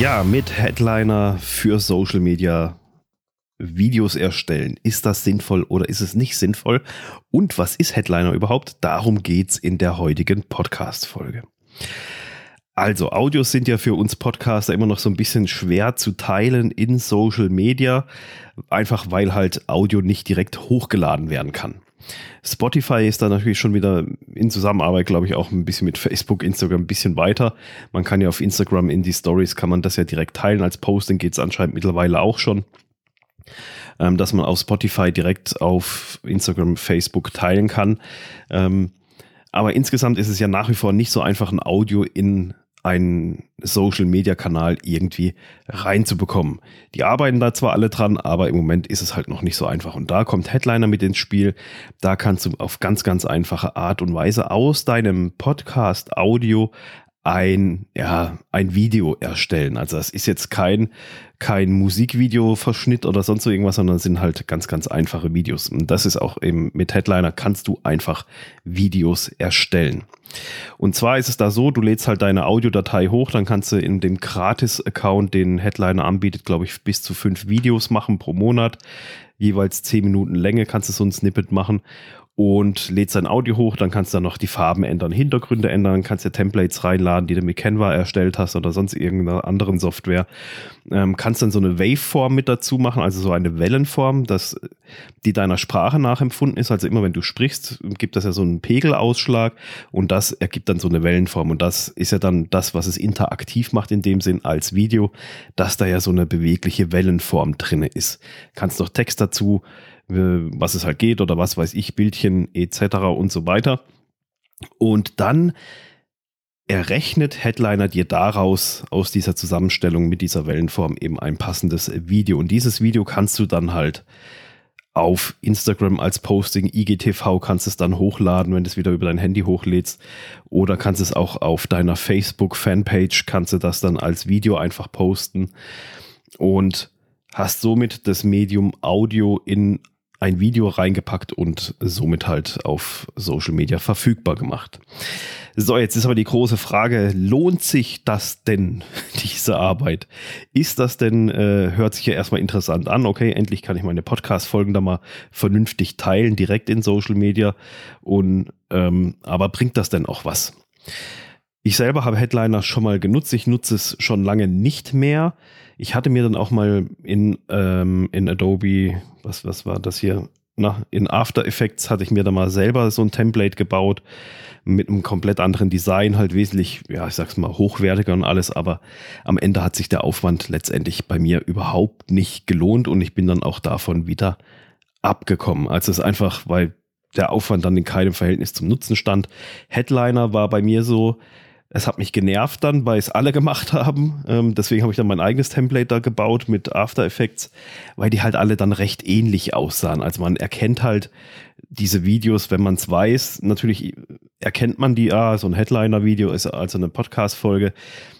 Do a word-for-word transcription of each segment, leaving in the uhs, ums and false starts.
Ja, mit Headliner für Social Media Videos erstellen. Ist das sinnvoll oder ist es nicht sinnvoll? Und was ist Headliner überhaupt? Darum geht's in der heutigen Podcast-Folge. Also, Audios sind ja für uns Podcaster immer noch so ein bisschen schwer zu teilen in Social Media, einfach weil halt Audio nicht direkt hochgeladen werden kann. Spotify ist da natürlich schon wieder in Zusammenarbeit, glaube ich, auch ein bisschen mit Facebook, Instagram ein bisschen weiter. Man kann ja auf Instagram in die Stories, kann man das ja direkt teilen. Als Posting geht es anscheinend mittlerweile auch schon, ähm, dass man auf Spotify direkt auf Instagram, Facebook teilen kann. Ähm, aber insgesamt ist es ja nach wie vor nicht so einfach, ein Audio in einen Social-Media-Kanal irgendwie reinzubekommen. Die arbeiten da zwar alle dran, aber im Moment ist es halt noch nicht so einfach. Und da kommt Headliner mit ins Spiel. Da kannst du auf ganz, ganz einfache Art und Weise aus deinem Podcast-Audio ein, ja, ein Video erstellen. Also das ist jetzt kein, kein Musikvideo-Verschnitt oder sonst so irgendwas, sondern es sind halt ganz, ganz einfache Videos. Und das ist auch eben mit Headliner kannst du einfach Videos erstellen. Und zwar ist es da so, du lädst halt deine Audiodatei hoch, dann kannst du in dem Gratis-Account, den Headliner anbietet, glaube ich, bis zu fünf Videos machen pro Monat. Jeweils zehn Minuten Länge kannst du so ein Snippet machen. Und lädst dein Audio hoch, dann kannst du dann noch die Farben ändern, Hintergründe ändern, kannst dir Templates reinladen, die du mit Canva erstellt hast oder sonst irgendeiner anderen Software. Ähm, kannst dann so eine Waveform mit dazu machen, also so eine Wellenform, das, die deiner Sprache nachempfunden ist. Also immer wenn du sprichst, gibt das ja so einen Pegelausschlag und das ergibt dann so eine Wellenform. Und das ist ja dann das, was es interaktiv macht in dem Sinn als Video, dass da ja so eine bewegliche Wellenform drin ist. Kannst noch Text dazu, was es halt geht oder was weiß ich, Bildchen et cetera und so weiter. Und dann errechnet Headliner dir daraus, aus dieser Zusammenstellung mit dieser Wellenform, eben ein passendes Video. Und dieses Video kannst du dann halt auf Instagram als Posting, I G T V kannst du es dann hochladen, wenn du es wieder über dein Handy hochlädst, oder kannst es auch auf deiner Facebook-Fanpage, kannst du das dann als Video einfach posten und hast somit das Medium Audio in ein Video reingepackt und somit halt auf Social Media verfügbar gemacht. So, jetzt ist aber die große Frage, lohnt sich das denn, diese Arbeit? Ist das denn, äh, hört sich ja erstmal interessant an, okay, endlich kann ich meine Podcast-Folgen da mal vernünftig teilen, direkt in Social Media, und ähm, aber bringt das denn auch was? Ich selber habe Headliner schon mal genutzt, ich nutze es schon lange nicht mehr. Ich hatte mir dann auch mal in, ähm, in Adobe, was, was war das hier? Na, in After Effects hatte ich mir da mal selber so ein Template gebaut mit einem komplett anderen Design, halt wesentlich, ja, ich sag's mal, hochwertiger und alles, aber am Ende hat sich der Aufwand letztendlich bei mir überhaupt nicht gelohnt und ich bin dann auch davon wieder abgekommen. Also es ist einfach, weil der Aufwand dann in keinem Verhältnis zum Nutzen stand. Headliner war bei mir so, es hat mich genervt dann, weil es alle gemacht haben. Ähm, deswegen habe ich dann mein eigenes Template da gebaut mit After Effects, weil die halt alle dann recht ähnlich aussahen. Also man erkennt halt diese Videos, wenn man es weiß. Natürlich erkennt man die, ah, so ein Headliner-Video ist also eine Podcast-Folge.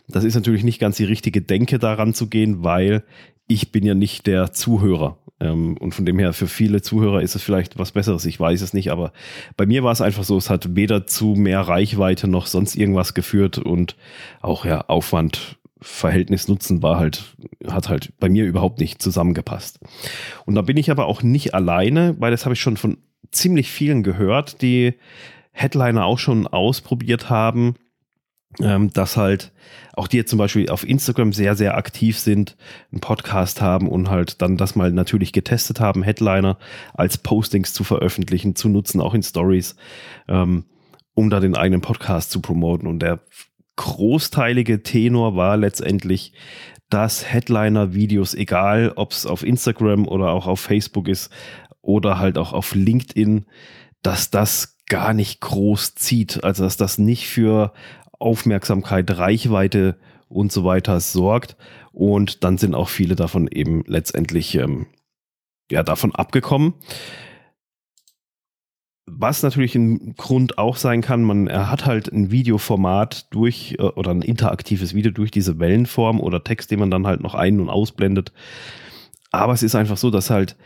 Das ist natürlich nicht ganz die richtige Denke, daran zu gehen, weil ich bin ja nicht der Zuhörer. Und von dem her, für viele Zuhörer ist es vielleicht was Besseres, ich weiß es nicht, aber bei mir war es einfach so, es hat weder zu mehr Reichweite noch sonst irgendwas geführt und auch ja, Aufwand, Verhältnis, Nutzen war halt, hat halt bei mir überhaupt nicht zusammengepasst. Und da bin ich aber auch nicht alleine, weil das habe ich schon von ziemlich vielen gehört, die Headliner auch schon ausprobiert haben, dass halt auch die jetzt zum Beispiel auf Instagram sehr, sehr aktiv sind, einen Podcast haben und halt dann das mal natürlich getestet haben, Headliner als Postings zu veröffentlichen, zu nutzen, auch in Stories, um da den eigenen Podcast zu promoten. Und der großteilige Tenor war letztendlich, dass Headliner-Videos, egal ob es auf Instagram oder auch auf Facebook ist oder halt auch auf LinkedIn, dass das gar nicht groß zieht. Also dass das nicht für Aufmerksamkeit, Reichweite und so weiter sorgt, und dann sind auch viele davon eben letztendlich ähm, ja davon abgekommen. Was natürlich ein Grund auch sein kann, man hat halt ein Videoformat durch äh, oder ein interaktives Video durch diese Wellenform oder Text, den man dann halt noch ein- und ausblendet. Aber es ist einfach so, dass halt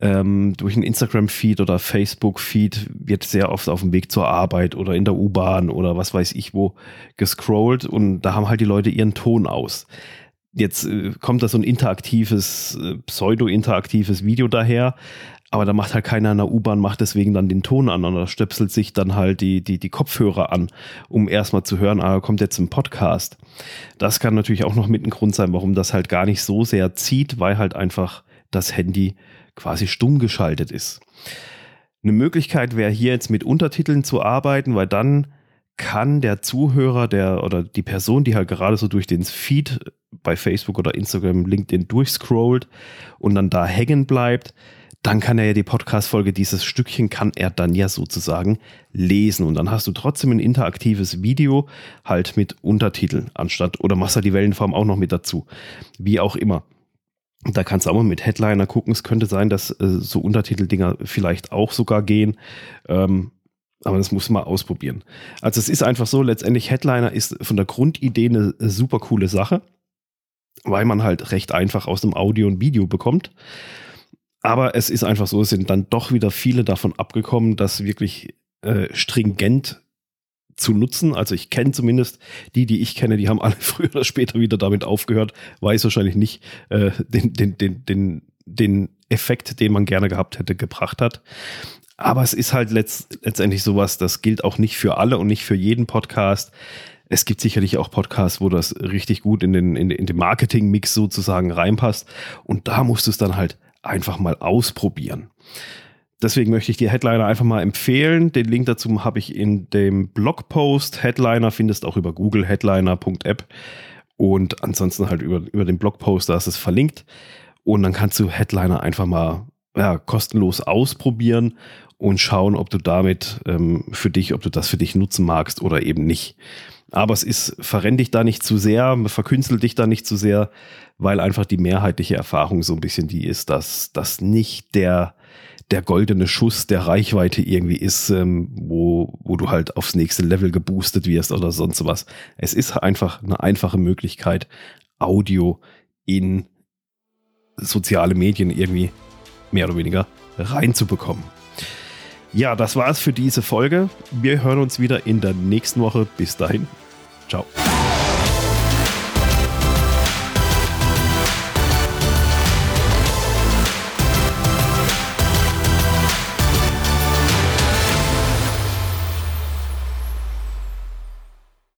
durch einen Instagram-Feed oder Facebook-Feed wird sehr oft auf dem Weg zur Arbeit oder in der U-Bahn oder was weiß ich wo gescrollt, und da haben halt die Leute ihren Ton aus. jetzt äh, kommt da so ein interaktives, äh, pseudo-interaktives Video daher, aber da macht halt keiner in der U-Bahn, macht deswegen dann den Ton an und da stöpselt sich dann halt die, die, die Kopfhörer an, um erstmal zu hören, ah, kommt jetzt ein Podcast. Das kann natürlich auch noch mit ein Grund sein, warum das halt gar nicht so sehr zieht, weil halt einfach das Handy quasi stumm geschaltet ist. Eine Möglichkeit wäre hier jetzt mit Untertiteln zu arbeiten, weil dann kann der Zuhörer der oder die Person, die halt gerade so durch den Feed bei Facebook oder Instagram, LinkedIn durchscrollt und dann da hängen bleibt, dann kann er ja die Podcast-Folge, dieses Stückchen kann er dann ja sozusagen lesen und dann hast du trotzdem ein interaktives Video halt mit Untertiteln anstatt oder machst da die Wellenform auch noch mit dazu, wie auch immer. Da kannst du auch mal mit Headliner gucken. Es könnte sein, dass äh, so Untertiteldinger vielleicht auch sogar gehen. Ähm, aber das muss man ausprobieren. Also es ist einfach so, letztendlich Headliner ist von der Grundidee eine super coole Sache, weil man halt recht einfach aus dem Audio und Video bekommt. Aber es ist einfach so, es sind dann doch wieder viele davon abgekommen, das wirklich äh, stringent zu nutzen. Also ich kenne zumindest die, die ich kenne, die haben alle früher oder später wieder damit aufgehört, weil es wahrscheinlich nicht äh, den, den, den, den, den Effekt, den man gerne gehabt hätte, gebracht hat. Aber es ist halt letzt, letztendlich sowas, das gilt auch nicht für alle und nicht für jeden Podcast. Es gibt sicherlich auch Podcasts, wo das richtig gut in den, in, in den Marketing-Mix sozusagen reinpasst. Und da musst du es dann halt einfach mal ausprobieren. Deswegen möchte ich dir Headliner einfach mal empfehlen. Den Link dazu habe ich in dem Blogpost. Headliner findest auch über Google, headliner Punkt app. Und ansonsten halt über, über den Blogpost, da ist es verlinkt. Und dann kannst du Headliner einfach mal ja, kostenlos ausprobieren und schauen, ob du damit ähm, für dich, ob du das für dich nutzen magst oder eben nicht. Aber es ist, verrenn dich da nicht zu sehr, verkünstel dich da nicht zu sehr, weil einfach die mehrheitliche Erfahrung so ein bisschen die ist, dass das nicht der der goldene Schuss der Reichweite irgendwie ist, ähm, wo, wo du halt aufs nächste Level geboostet wirst oder sonst was. Es ist einfach eine einfache Möglichkeit, Audio in soziale Medien irgendwie mehr oder weniger reinzubekommen. Ja, das war's für diese Folge. Wir hören uns wieder in der nächsten Woche. Bis dahin. Ciao.